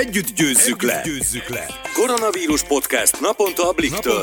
Együtt győzzük le. Koronavírus podcast naponta a Blikktől.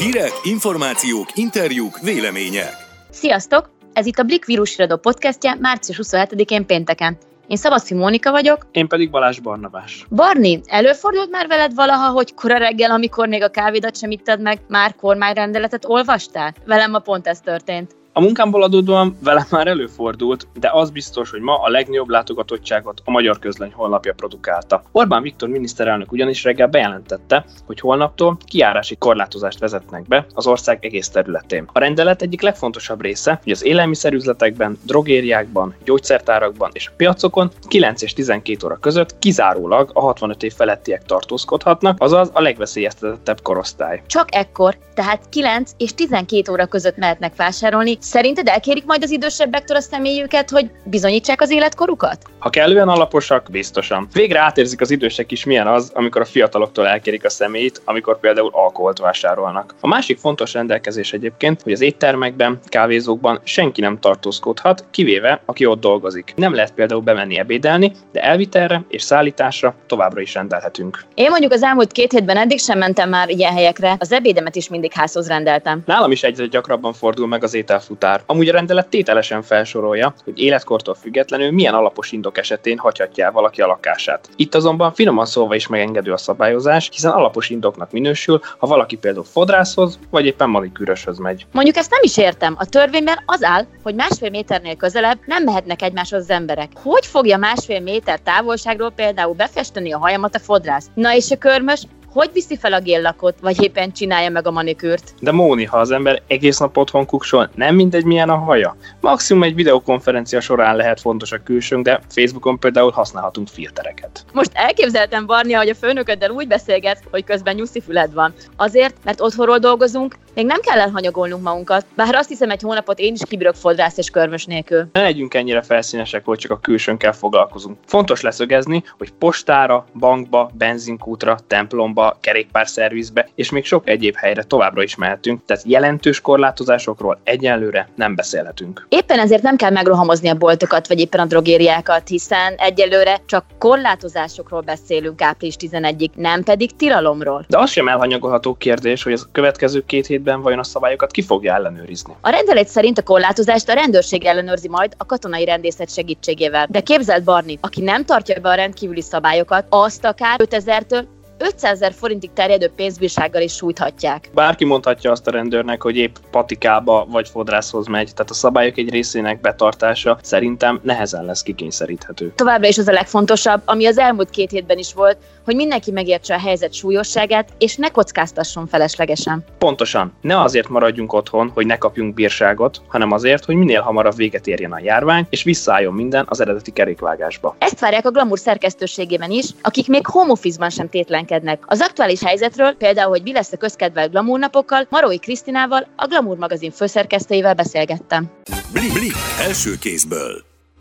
Hírek, információk, interjúk, vélemények. Sziasztok! Ez itt a Blikk vírusiradó podcastje március 27-én pénteken. Én Szabó Mónika vagyok. Én pedig Balázs Barnabás. Barni, előfordult már veled valaha, hogy kora reggel, amikor még a kávédat sem ittad meg, már kormányrendeletet olvastál? Velem ma pont ez történt. A munkámból adódóan velem már előfordult, de az biztos, hogy ma a legnagyobb látogatottságot a Magyar Közlöny honlapja produkálta. Orbán Viktor miniszterelnök ugyanis reggel bejelentette, hogy holnaptól kijárási korlátozást vezetnek be az ország egész területén. A rendelet egyik legfontosabb része, hogy az élelmiszerüzletekben, drogériákban, gyógyszertárakban és a piacokon 9 és 12 óra között kizárólag a 65 év felettiek tartózkodhatnak, azaz a legveszélyeztetettebb korosztály. Csak ekkor, tehát 9 és 12 óra között mehetnek vásárolni. Szerinted elkérik majd az idősebbektől a személyüket, hogy bizonyítsák az életkorukat? Ha kellően alaposak, biztosan. Végre átérzik az idősek is, milyen az, amikor a fiataloktól elkérik a személyét, amikor például alkoholt vásárolnak. A másik fontos rendelkezés egyébként, hogy az éttermekben, kávézókban senki nem tartózkodhat, kivéve aki ott dolgozik. Nem lehet például bemenni ebédelni, de elvitelre és szállításra továbbra is rendelhetünk. Én mondjuk az elmúlt 2 hétben eddig sem mentem már ilyen helyekre, az ebédemet is mindig házhoz rendeltem. Nálam is egyre gyakrabban fordul meg az ételfutár. Amúgy a rendelet tételesen felsorolja, hogy életkortól függetlenül milyen alapos indok esetén hagyhatja el valaki a lakását. Itt azonban finoman szólva is megengedő a szabályozás, hiszen alapos indoknak minősül, ha valaki például fodrászhoz, vagy éppen manikűröshöz megy. Mondjuk ezt nem is értem. A törvényben az áll, hogy 1,5 méternél közelebb nem mehetnek egymáshoz az emberek. Hogy fogja 1,5 méter távolságról például befesteni a hajamat a fodrász? Na és a körmös? Hogy viszi fel a géllakot, vagy éppen csinálja meg a manikűrt? De Móni, ha az ember egész nap otthon kuksol, nem mindegy milyen a haja. Maximum egy videokonferencia során lehet fontos a külsőnk, de Facebookon például használhatunk filtereket. Most elképzeltem, Barni, hogy a főnököddel úgy beszélgetsz, hogy közben nyuszi füled van. Azért, mert otthonról dolgozunk, még nem kell elhanyagolnunk magunkat, bár azt hiszem, egy hónapot én is kibírok fodrász és körmös nélkül. Ne legyünk ennyire felszínesek, hogy csak a külsőnkkel foglalkozunk. Fontos leszögezni, hogy postára, bankba, benzinkútra, templomba, kerékpárszervizbe és még sok egyéb helyre továbbra is mehetünk, tehát jelentős korlátozásokról egyelőre nem beszélhetünk. Éppen ezért nem kell megrohamozni a boltokat vagy éppen a drogériákat, hiszen egyelőre csak korlátozásokról beszélünk április 11-ig, nem pedig tilalomról. De az sem elhanyagolható kérdés, hogy a következő 2 hétben vajon a szabályokat ki fogja ellenőrizni. A rendelet szerint a korlátozást a rendőrség ellenőrzi majd a katonai rendészet segítségével. De képzeld, Barni, aki nem tartja be a rendkívüli szabályokat, azt akár 5000-től 500 000 forintig terjedő pénzbírsággal is sújthatják. Bárki mondhatja azt a rendőrnek, hogy épp patikába vagy fodrászhoz megy, tehát a szabályok egy részének betartása szerintem nehezen lesz kikényszeríthető. Továbbra is az a legfontosabb, ami az elmúlt 2 hétben is volt, hogy mindenki megértse a helyzet súlyosságát, és ne kockáztasson feleslegesen. Pontosan. Ne azért maradjunk otthon, hogy ne kapjunk bírságot, hanem azért, hogy minél hamarabb véget érjen a járvány, és visszaálljon minden az eredeti kerékvágásba. Ezt várják a Glamour szerkesztőségében is, akik még home office-ban sem tétlenkednek. Az aktuális helyzetről, például, hogy mi lesz a közkedvelt Glamour napokkal, Marói Krisztinával, a Glamour magazin főszerkesztőjével beszélgettem. Blikk első kézből.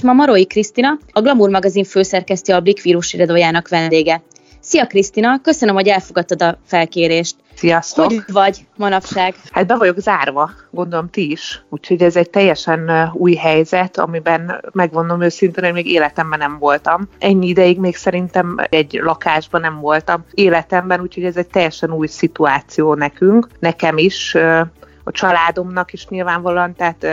Ma Marói Krisztina, a Glamour magazin főszerkesztője, a Blikk vírusirodójának vendége. Szia Krisztina, köszönöm, hogy elfogadtad a felkérést. Sziasztok! Hogy vagy manapság? Hát be vagyok zárva, gondolom ti is. Úgyhogy ez egy teljesen új helyzet, amiben megmondom őszintén, hogy még életemben nem voltam. Ennyi ideig még szerintem egy lakásban nem voltam életemben, úgyhogy ez egy teljesen új szituáció nekünk, nekem is, a családomnak is nyilvánvalóan, tehát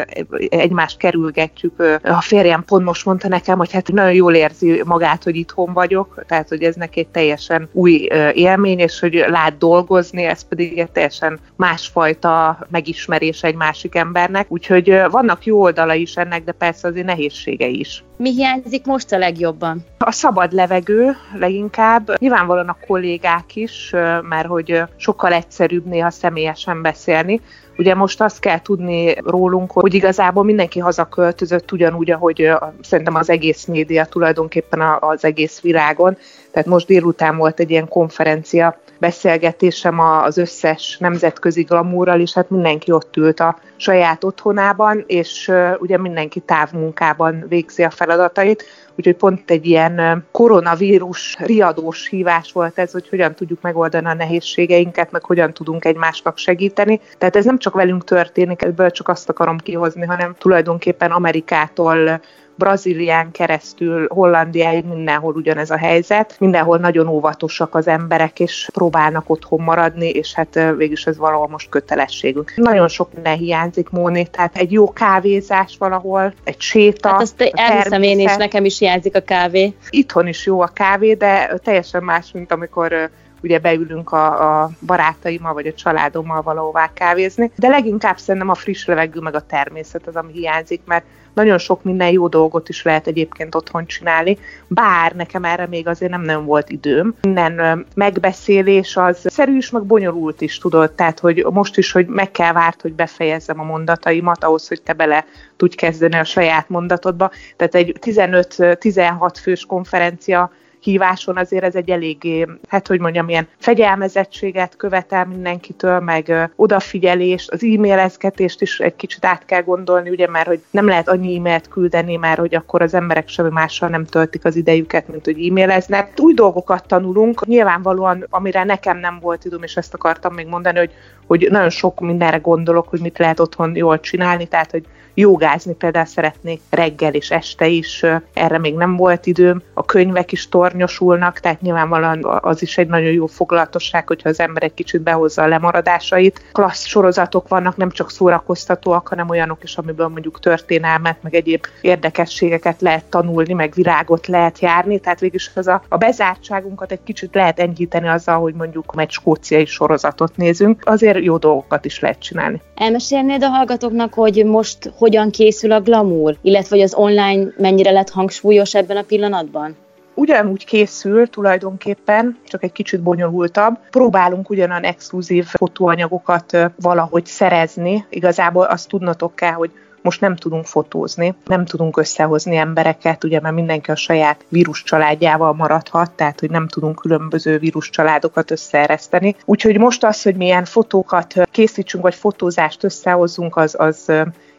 egymást kerülgetjük. A férjem pont most mondta nekem, hogy hát nagyon jól érzi magát, hogy itthon vagyok, tehát hogy ez neki egy teljesen új élmény, és hogy lát dolgozni, ez pedig egy teljesen másfajta megismerése egy másik embernek. Úgyhogy vannak jó oldala is ennek, de persze azért nehézségei is. Mi hiányzik most a legjobban? A szabad levegő leginkább. Nyilvánvalóan a kollégák is, mert hogy sokkal egyszerűbb néha személyesen beszélni. Ugye most azt kell tudni rólunk, hogy igazából mindenki hazaköltözött ugyanúgy, ahogy szerintem az egész média tulajdonképpen az egész világon. Tehát most délután volt egy ilyen konferencia beszélgetésem az összes nemzetközi Glamourral, és hát mindenki ott ült a saját otthonában, és ugye mindenki távmunkában végzi a feladatait. Úgyhogy pont egy ilyen koronavírus riadós hívás volt ez, hogy hogyan tudjuk megoldani a nehézségeinket, meg hogyan tudunk egymásnak segíteni. Tehát ez nem csak velünk történik, ebből csak azt akarom kihozni, hanem tulajdonképpen Amerikától Brazílián keresztül Hollandiáig mindenhol ugyanez a helyzet. Mindenhol nagyon óvatosak az emberek, és próbálnak otthon maradni, és hát végülis ez valahol most kötelességünk. Nagyon sok minden hiányzik, Móni, tehát egy jó kávézás valahol, egy séta. Hát azt elhiszem én is, nekem is hiányzik a kávé. Itthon is jó a kávé, de teljesen más, mint amikor ugye beülünk a barátaimmal, vagy a családommal valahová kávézni, de leginkább szerintem a friss levegő, meg a természet az, ami hiányzik, mert nagyon sok minden jó dolgot is lehet egyébként otthon csinálni, bár nekem erre még azért nem volt időm. Minden megbeszélés az szerű is, meg bonyolult is, tudod, tehát hogy most is, hogy meg kell várni, hogy befejezzem a mondataimat, ahhoz, hogy te bele tudj kezdeni a saját mondatodba. Tehát egy 15-16 fős konferencia híváson azért ez egy eléggé, hát hogy mondjam, ilyen fegyelmezettséget követel mindenkitől, meg odafigyelést, az e-mailezgetést is egy kicsit át kell gondolni, ugye, mert hogy nem lehet annyi e-mailt küldeni, mert hogy akkor az emberek semmi mással nem töltik az idejüket, mint hogy e-maileznek. Új dolgokat tanulunk, nyilvánvalóan, amire nekem nem volt időm, és ezt akartam még mondani, hogy nagyon sok mindenre gondolok, hogy mit lehet otthon jól csinálni, tehát hogy jogázni például szeretnék reggel és este is, erre még nem volt időm, a könyvek is tornyosulnak, tehát nyilvánvalóan az is egy nagyon jó foglalatosság, hogyha az ember egy kicsit behozza a lemaradásait. Klassz sorozatok vannak, nem csak szórakoztatóak, hanem olyanok is, amiből mondjuk történelmet, meg egyéb érdekességeket lehet tanulni, meg világot lehet járni, tehát végülis az a bezártságunkat egy kicsit lehet enyhíteni azzal, hogy mondjuk egy skóciai sorozatot nézünk, azért jó dolgokat is lehet csinálni. Elmesélnéd a hallgatóknak, hogy most hogyan készül a Glamour, illetve hogy az online mennyire lett hangsúlyos ebben a pillanatban? Ugyanúgy készül tulajdonképpen, csak egy kicsit bonyolultabb. Próbálunk ugyanan exkluzív fotóanyagokat valahogy szerezni. Igazából azt tudnotok kell, hogy most nem tudunk fotózni, nem tudunk összehozni embereket, ugye, mert mindenki a saját víruscsaládjával maradhat, tehát hogy nem tudunk különböző víruscsaládokat összeereszteni. Úgyhogy most az, hogy milyen fotókat készítsünk, vagy fotózást összehozzunk, az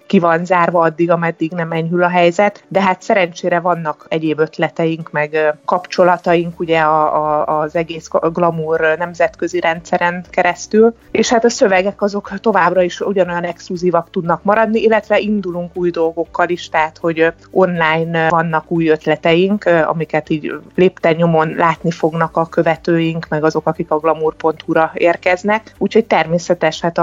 ki van zárva addig, ameddig nem enyhül a helyzet, de hát szerencsére vannak egyéb ötleteink, meg kapcsolataink ugye az egész Glamour nemzetközi rendszeren keresztül, és hát a szövegek azok továbbra is ugyanolyan exkluzívak tudnak maradni, illetve indulunk új dolgokkal is, tehát hogy online vannak új ötleteink, amiket így lépten-nyomon látni fognak a követőink, meg azok, akik a glamour.hu-ra érkeznek, úgyhogy természetes, hát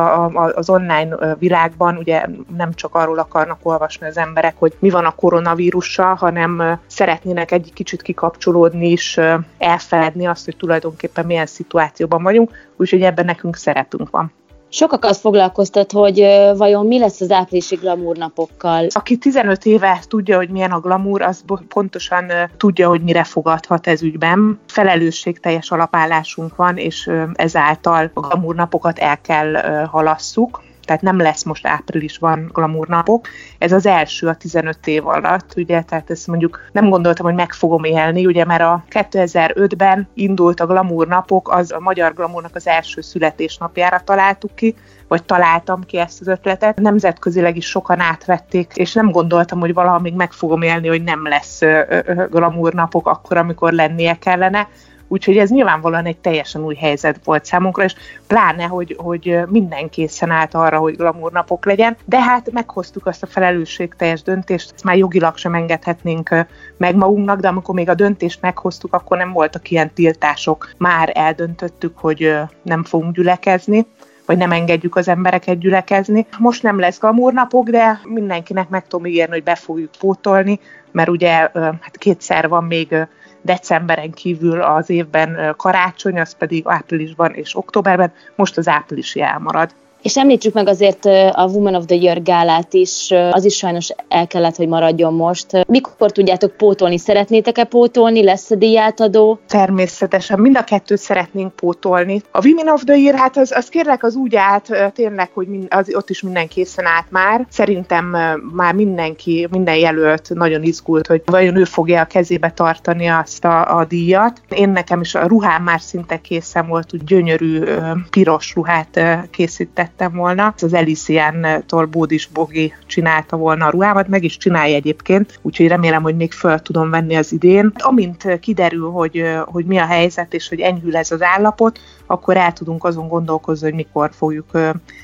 az online világban ugye nem csak arról akarnak olvasni az emberek, hogy mi van a koronavírussal, hanem szeretnének egy kicsit kikapcsolódni és elfeledni azt, hogy tulajdonképpen milyen szituációban vagyunk, úgyhogy ebben nekünk szerepünk van. Sokakat foglalkoztat, hogy vajon mi lesz az áprilisi Glamour napokkal. Aki 15 éve tudja, hogy milyen a Glamour, az pontosan tudja, hogy mire fogadhat ez ügyben. Felelősségteljes alapállásunk van, és ezáltal a Glamour napokat el kell halasszuk. Tehát nem lesz most áprilisban Glamour napok. Ez az első a 15 év alatt, ugye, tehát ezt mondjuk nem gondoltam, hogy meg fogom élni, ugye, mert a 2005-ben indult a Glamour napok, az a magyar Glamournak az első születésnapjára találtuk ki, vagy találtam ki ezt az ötletet. Nemzetközileg is sokan átvették, és nem gondoltam, hogy valaha még meg fogom élni, hogy nem lesz Glamour napok akkor, amikor lennie kellene. Úgyhogy ez nyilvánvalóan egy teljesen új helyzet volt számunkra, és pláne, hogy minden készen állt arra, hogy Glamour napok legyen, de hát meghoztuk azt a felelősségteljes döntést, ezt már jogilag sem engedhetnénk meg magunknak, de amikor még a döntést meghoztuk, akkor nem voltak ilyen tiltások. Már eldöntöttük, hogy nem fogunk gyülekezni, vagy nem engedjük az embereket gyülekezni. Most nem lesz Glamour napok, de mindenkinek meg tudom ígérni, hogy be fogjuk pótolni, mert ugye hát kétszer van még decemberen kívül az évben karácsony, az pedig áprilisban és októberben, most az áprilisi elmarad. És említsük meg azért a Woman of the Year gálát is, az is sajnos el kellett, hogy maradjon most. Mikor tudjátok pótolni? Szeretnétek-e pótolni? Lesz-e díjátadó? Természetesen, mind a kettőt szeretnénk pótolni. A Women of the Year, hát az kérlek, az úgy állt tényleg, hogy ott is minden készen állt már. Szerintem már mindenki, minden jelölt nagyon izgult, hogy vajon ő fogja a kezébe tartani azt a díjat. Én nekem is a ruhám már szinte készen volt, úgy gyönyörű piros ruhát készített szerettem volna. Az Elisian-tól Bódis Bogi csinálta volna a ruhámat, meg is csinálja egyébként, úgyhogy remélem, hogy még föl tudom venni az idén. Amint kiderül, hogy mi a helyzet, és hogy enyhül ez az állapot, akkor el tudunk azon gondolkozni, hogy mikor fogjuk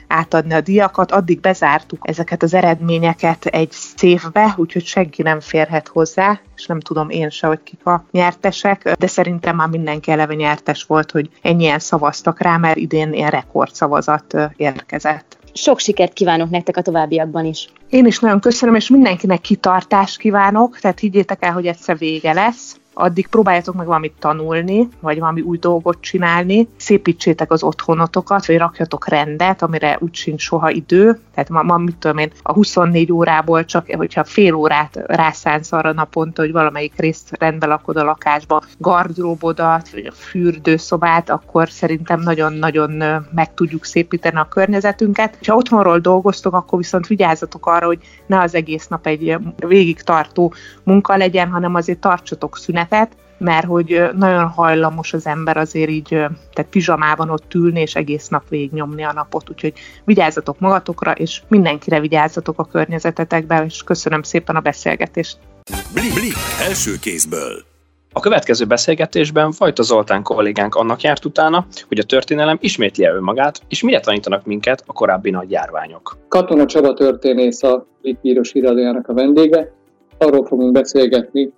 átadni a díjakat. Addig bezártuk ezeket az eredményeket egy széfbe, úgyhogy senki nem férhet hozzá, és nem tudom én se, hogy kik a nyertesek, de szerintem már mindenki eleve nyertes volt, hogy ennyien szavaztak rá, mert idén ilyen rekordszavazat érkezett. Sok sikert kívánok nektek a továbbiakban is. Én is nagyon köszönöm, és mindenkinek kitartást kívánok, tehát higgyétek el, hogy egyszer vége lesz. Addig próbáljátok meg valamit tanulni, vagy valami új dolgot csinálni, szépítsétek az otthonotokat, vagy rakjatok rendet, amire úgy sincs soha idő. Tehát ma mit tudom én, a 24 órából csak, hogyha fél órát rászánsz arra naponta, hogy valamelyik részt rendbe lakod a lakásba, gardróbodat, vagy a fürdőszobát, akkor szerintem nagyon-nagyon meg tudjuk szépíteni a környezetünket. Ha otthonról dolgoztok, akkor viszont vigyázzatok arra, hogy ne az egész nap egy végig tartó munka legyen, hanem azért tartsatok szünet, mert hogy nagyon hajlamos az ember azért így, tehát pizsamában ott ülni, és egész nap végignyomni a napot. Úgyhogy vigyázzatok magatokra, és mindenkire vigyázzatok a környezetetekben, és köszönöm szépen a beszélgetést. Blikk első kézből. A következő beszélgetésben Fajta Zoltán kollégánk annak járt utána, hogy a történelem ismétli önmagát, és mire tanítanak minket a korábbi nagy járványok. Katona Csaba történész, a Blikk Bírós Irodájának a vendége. Arról fogunk beszélgetni,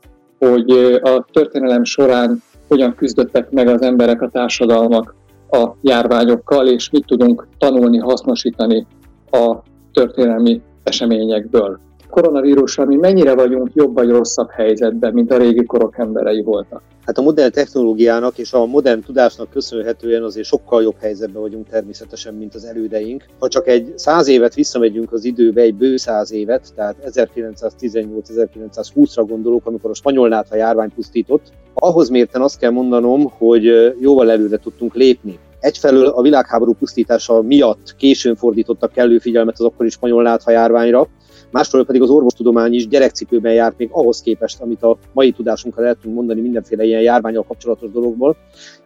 hogy a történelem során hogyan küzdöttek meg az emberek, a társadalmak a járványokkal, és mit tudunk tanulni, hasznosítani a történelmi eseményekből. Koronavírussal mi mennyire vagyunk jobb vagy rosszabb helyzetben, mint a régi korok emberei voltak? Hát a modern technológiának és a modern tudásnak köszönhetően azért sokkal jobb helyzetben vagyunk természetesen, mint az elődeink. Ha csak egy 100 évet visszamegyünk az időbe, egy bő 100 évet, tehát 1918-1920-ra gondolok, amikor a Spanyolnátha járvány pusztított, ahhoz mérten azt kell mondanom, hogy jóval előre tudtunk lépni. Egyfelől a világháború pusztítása miatt későn fordítottak kellő figyelmet az akkori Spanyolnátha járványra, másról pedig az orvostudomány is gyerekcipőben járt még ahhoz képest, amit a mai tudásunkkal el tudunk mondani mindenféle ilyen járvánnyal kapcsolatos dologból,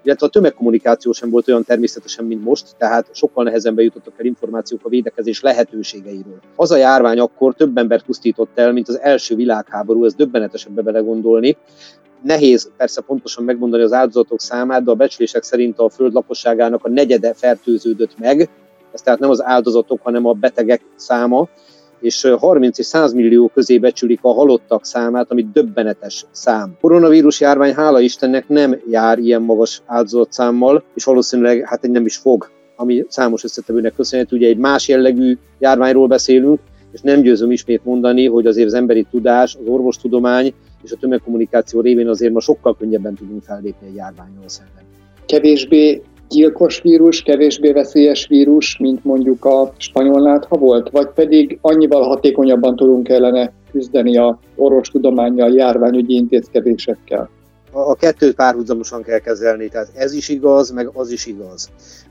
illetve a tömegkommunikáció sem volt olyan természetesen, mint most, tehát sokkal nehezen bejutottak el információk a védekezés lehetőségeiről. Az a járvány akkor több embert pusztított el, mint az első világháború, ez döbbenetesebbe belegondolni. Nehéz persze pontosan megmondani az áldozatok számát, de a becslések szerint a föld lakosságának a negyede fertőződött meg, ez tehát nem az áldozatok, hanem a betegek száma, és 30 és 100 millió közé becsülik a halottak számát, ami döbbenetes szám. Koronavírus járvány hála Istennek nem jár ilyen magas áldozatszámmal, és valószínűleg hát nem is fog, ami számos összetevőnek köszönhető. Ugye egy más jellegű járványról beszélünk, és nem győzöm ismét mondani, hogy azért az emberi tudás, az orvostudomány és a tömegkommunikáció révén azért ma sokkal könnyebben tudunk fellépni egy járványról szemben. Kevésbé gyilkos vírus, kevésbé veszélyes vírus, mint mondjuk a Spanyolnátha volt, vagy pedig annyival hatékonyabban tudunk ellene küzdeni az orvostudománnyal, járványügyi intézkedésekkel? A kettőt párhuzamosan kell kezelni, tehát ez is igaz, meg az is igaz.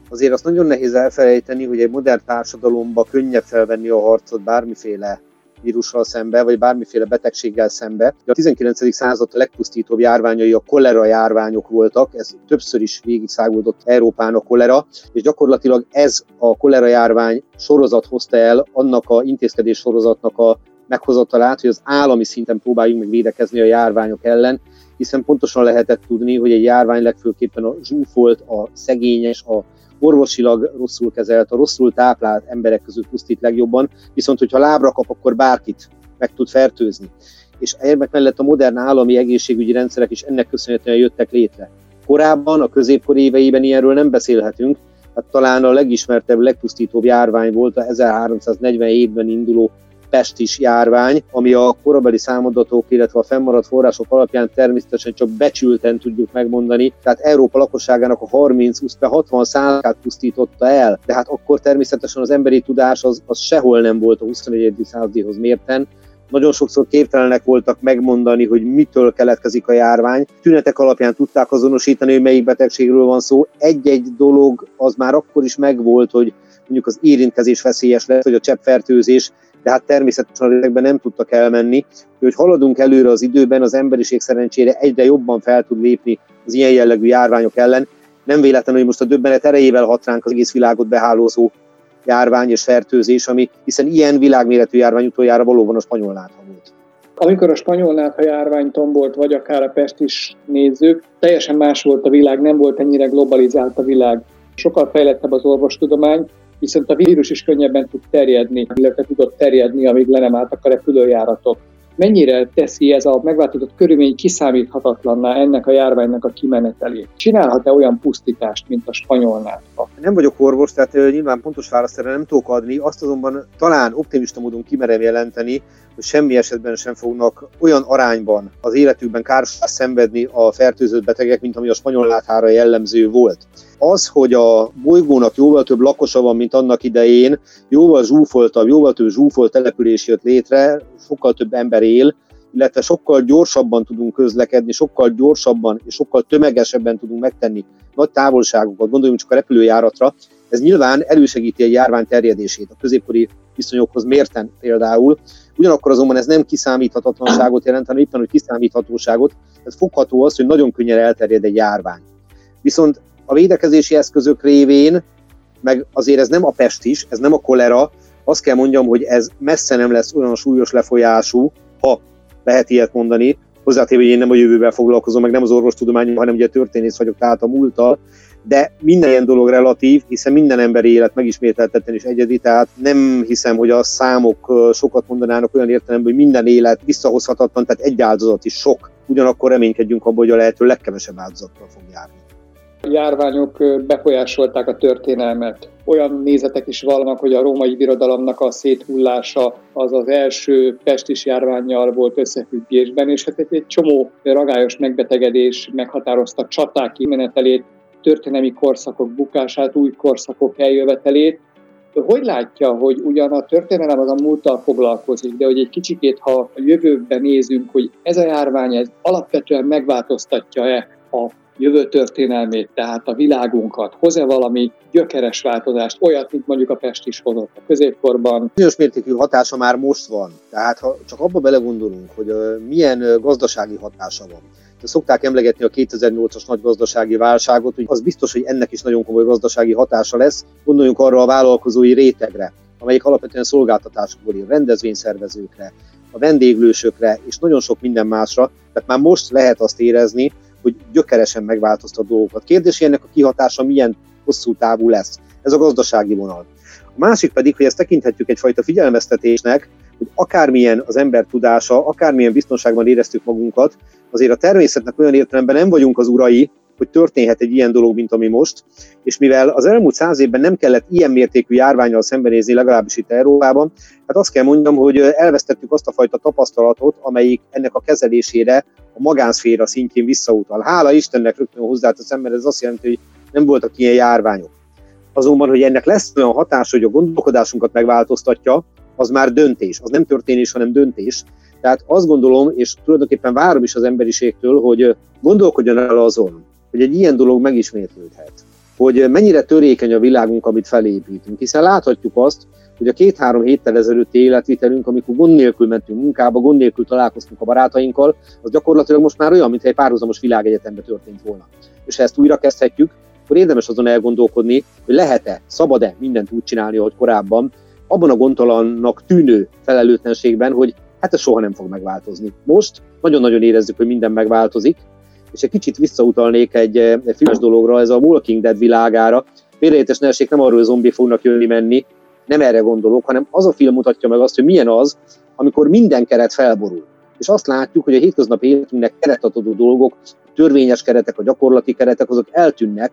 Azért azt nagyon nehéz elfelejteni, hogy egy modern társadalomba könnyebb felvenni a harcot bármiféle vírussal szembe, vagy bármiféle betegséggel szembe. A 19. század legpusztítóbb járványai a kolera járványok voltak, ez többször is végigszáguldott Európán a kolera, és gyakorlatilag ez a kolera járvány sorozat hozta el annak a intézkedés sorozatnak a meghozatalát, hogy az állami szinten próbáljunk meg védekezni a járványok ellen, hiszen pontosan lehetett tudni, hogy egy járvány legfőképpen a zsúfolt, a szegényes, a orvosilag rosszul kezelt, a rosszul táplált emberek közül pusztít legjobban, viszont hogyha lábra kap, akkor bárkit meg tud fertőzni. És ennek mellett a modern állami egészségügyi rendszerek is ennek köszönhetően jöttek létre. Korábban, a középkor éveiben ilyenről nem beszélhetünk, hát talán a legismertebb, legpusztítóbb járvány volt a 1347-ben induló pestis járvány, ami a korabeli számadatok, illetve a fennmaradt források alapján természetesen csak becsülten tudjuk megmondani, tehát Európa lakosságának a 30-60%-át pusztította el, de hát akkor természetesen az emberi tudás az sehol nem volt a 21. századihoz mérten. Nagyon sokszor képtelenek voltak megmondani, hogy mitől keletkezik a járvány. Tünetek alapján tudták azonosítani, hogy melyik betegségről van szó. Egy-egy dolog az már akkor is megvolt, hogy mondjuk az érintkezés veszélyes lett, vagy a cseppfertőzés, de hát természetesen a lélekben nem tudtak elmenni, hogy haladunk előre az időben, az emberiség szerencsére egyre jobban fel tud lépni az ilyen jellegű járványok ellen. Nem véletlen, hogy most a döbbenet erejével hat ránk az egész világot behálózó járvány és fertőzés, ami, hiszen ilyen világméretű járvány utoljára valóban a spanyol látha volt. Amikor a spanyol látha járvány tombolt, vagy akár a Pest is nézzük, teljesen más volt a világ, nem volt ennyire globalizált a világ. Sokkal fejlettebb az orvostudomány, viszont a vírus is könnyebben tud terjedni, illetve tudott terjedni, amíg le nem álltak a repülőjáratok. Mennyire teszi ez a megváltozott körülmény kiszámíthatatlanná ennek a járványnak a kimenetelét? Csinálhat-e olyan pusztítást, mint a spanyol látha? Nem vagyok orvos, tehát nyilván pontos választ erre nem tudok adni, azt azonban talán optimista módon kimerem jelenteni, hogy semmi esetben sem fognak olyan arányban az életükben károsan szenvedni a fertőzött betegek, mint ami a spanyol láthára jellemző volt. Az, hogy a bolygónak jóval több lakosa van, mint annak idején, jóval több zsúfolt település jött létre, sokkal több ember él, illetve sokkal gyorsabban tudunk közlekedni, sokkal gyorsabban és sokkal tömegesebben tudunk megtenni nagy távolságokat, gondoljunk csak a repülőjáratra, ez nyilván elősegíti a járvány terjedését a középkori viszonyokhoz mérten például. Ugyanakkor azonban ez nem kiszámíthatatlanságot jelent, hanem éppen, hogy kiszámíthatóságot. Ez fogható az, hogy nagyon könnyen elterjed egy járvány. Viszont a védekezési eszközök révén, meg azért ez nem a pestis, ez nem a kolera, azt kell mondjam, hogy ez messze nem lesz olyan súlyos lefolyású, ha lehet ilyet mondani, hozzátéve, hogy én nem a jövővel foglalkozom, meg nem az orvostudományom, hanem ugye történész vagyok, tehát a múlttal, de minden ilyen dolog relatív, hiszen minden emberi élet megismételtetten is egyedi, tehát nem hiszem, hogy a számok sokat mondanának olyan értelemben, hogy minden élet visszahozhatatlan, tehát egy áldozat is sok. Ugyanakkor reménykedjünk abban, hogy a lehető legkevesebb áldozattal fog járni. A járványok befolyásolták a történelmet. Olyan nézetek is vannak, hogy a római birodalomnak a széthullása az az első pestis járvánnyal volt összefüggésben, és hát egy csomó ragályos megbetegedés meghatározta csaták kimenetelét, történelmi korszakok bukását, új korszakok eljövetelét. Hogy látja, hogy ugyan a történelem az a múlttal foglalkozik, de hogy egy kicsikét, ha a jövőben nézünk, hogy ez a járvány ez alapvetően megváltoztatja-e a jövő történelmét, tehát a világunkat, hoz-e valami gyökeres változást, olyat, mint mondjuk a pestis hozott a középkorban? Bizonyos mértékű hatása már most van, tehát ha csak abba belegondolunk, hogy milyen gazdasági hatása van. Szokták emlegetni a 2008-as nagy gazdasági válságot, hogy az biztos, hogy ennek is nagyon komoly gazdasági hatása lesz. Gondoljunk arra a vállalkozói rétegre, amelyik alapvetően szolgáltatásokból él, rendezvényszervezőkre, a vendéglősökre és nagyon sok minden másra. Tehát már most lehet azt érezni, hogy gyökeresen megváltoztat dolgokat. Kérdés, hogy ennek a kihatása milyen hosszú távú lesz. Ez a gazdasági vonal. A másik pedig, hogy ezt tekinthetjük egyfajta figyelmeztetésnek, hogy akármilyen az ember tudása, akármilyen biztonságban éreztük magunkat, azért a természetnek olyan értelemben nem vagyunk az urai, hogy történhet egy ilyen dolog, mint ami most, és mivel az elmúlt 100 évben nem kellett ilyen mértékű járvánnyal szembenézni, legalábbis itt Európában, hát azt kell mondjam, hogy elvesztettük azt a fajta tapasztalatot, amelyik ennek a kezelésére a magánszféra szintjén visszautal. Hála Istennek rögtön hozzáteszem, mert ez azt jelenti, hogy nem voltak ilyen járványok. Azonban, hogy ennek lesz olyan hatás, hogy a gondolkodásunkat megváltoztatja, az már döntés, az nem történés, hanem döntés. Tehát azt gondolom, és tulajdonképpen várom is az emberiségtől, hogy gondolkodjon el azon, hogy egy ilyen dolog megismétlődhet, hogy mennyire törékeny a világunk, amit felépítünk, hiszen láthatjuk azt, hogy a 2-3 héttel ezelőtti életvitelünk, amikor gond nélkül mentünk munkába, gond nélkül találkoztunk a barátainkkal, az gyakorlatilag most már olyan, mintha egy párhuzamos világegyetembe történt volna. És ha ezt újra kezdhetjük, akkor érdemes azon elgondolkodni, hogy lehet-e, szabad-e mindent úgy csinálni, ahogy korábban, abban a gondtalannak tűnő felelőtlenségben, hogy hát ez soha nem fog megváltozni. Most nagyon-nagyon érezzük, hogy minden megváltozik, és egy kicsit visszautalnék egy filmes dologra, ez a Walking Dead világára. Félreértés ne essék, nem arról, hogy zombi fognak jönni-menni, nem erre gondolok, hanem az a film mutatja meg azt, hogy milyen az, amikor minden keret felborul. És azt látjuk, hogy a hétköznapi életünknek keretet adó dolgok, a törvényes keretek, a gyakorlati keretek, azok eltűnnek,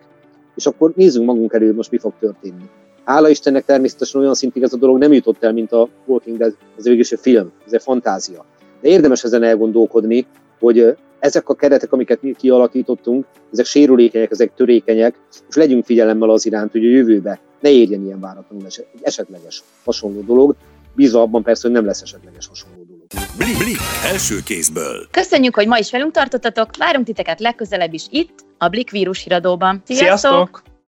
és akkor nézzünk magunk elő, most mi fog történni. Hála Istennek természetesen olyan szintig ez a dolog nem jutott el, mint a Walking Dead, ez végül is egy film, ez egy fantázia. De érdemes ezen elgondolkodni, hogy ezek a keretek, amiket mi kialakítottunk, ezek sérülékenyek, ezek törékenyek, és legyünk figyelemmel az iránt, hogy a jövőbe ne érjen ilyen váratlanul esetleges hasonló dolog. Bízva abban persze, hogy nem lesz esetleges hasonló dolog. Blikk első kézből. Köszönjük, hogy ma is velünk tartottatok, várunk titeket legközelebb is itt, a Blikk vírushíradóban. Sziasztok!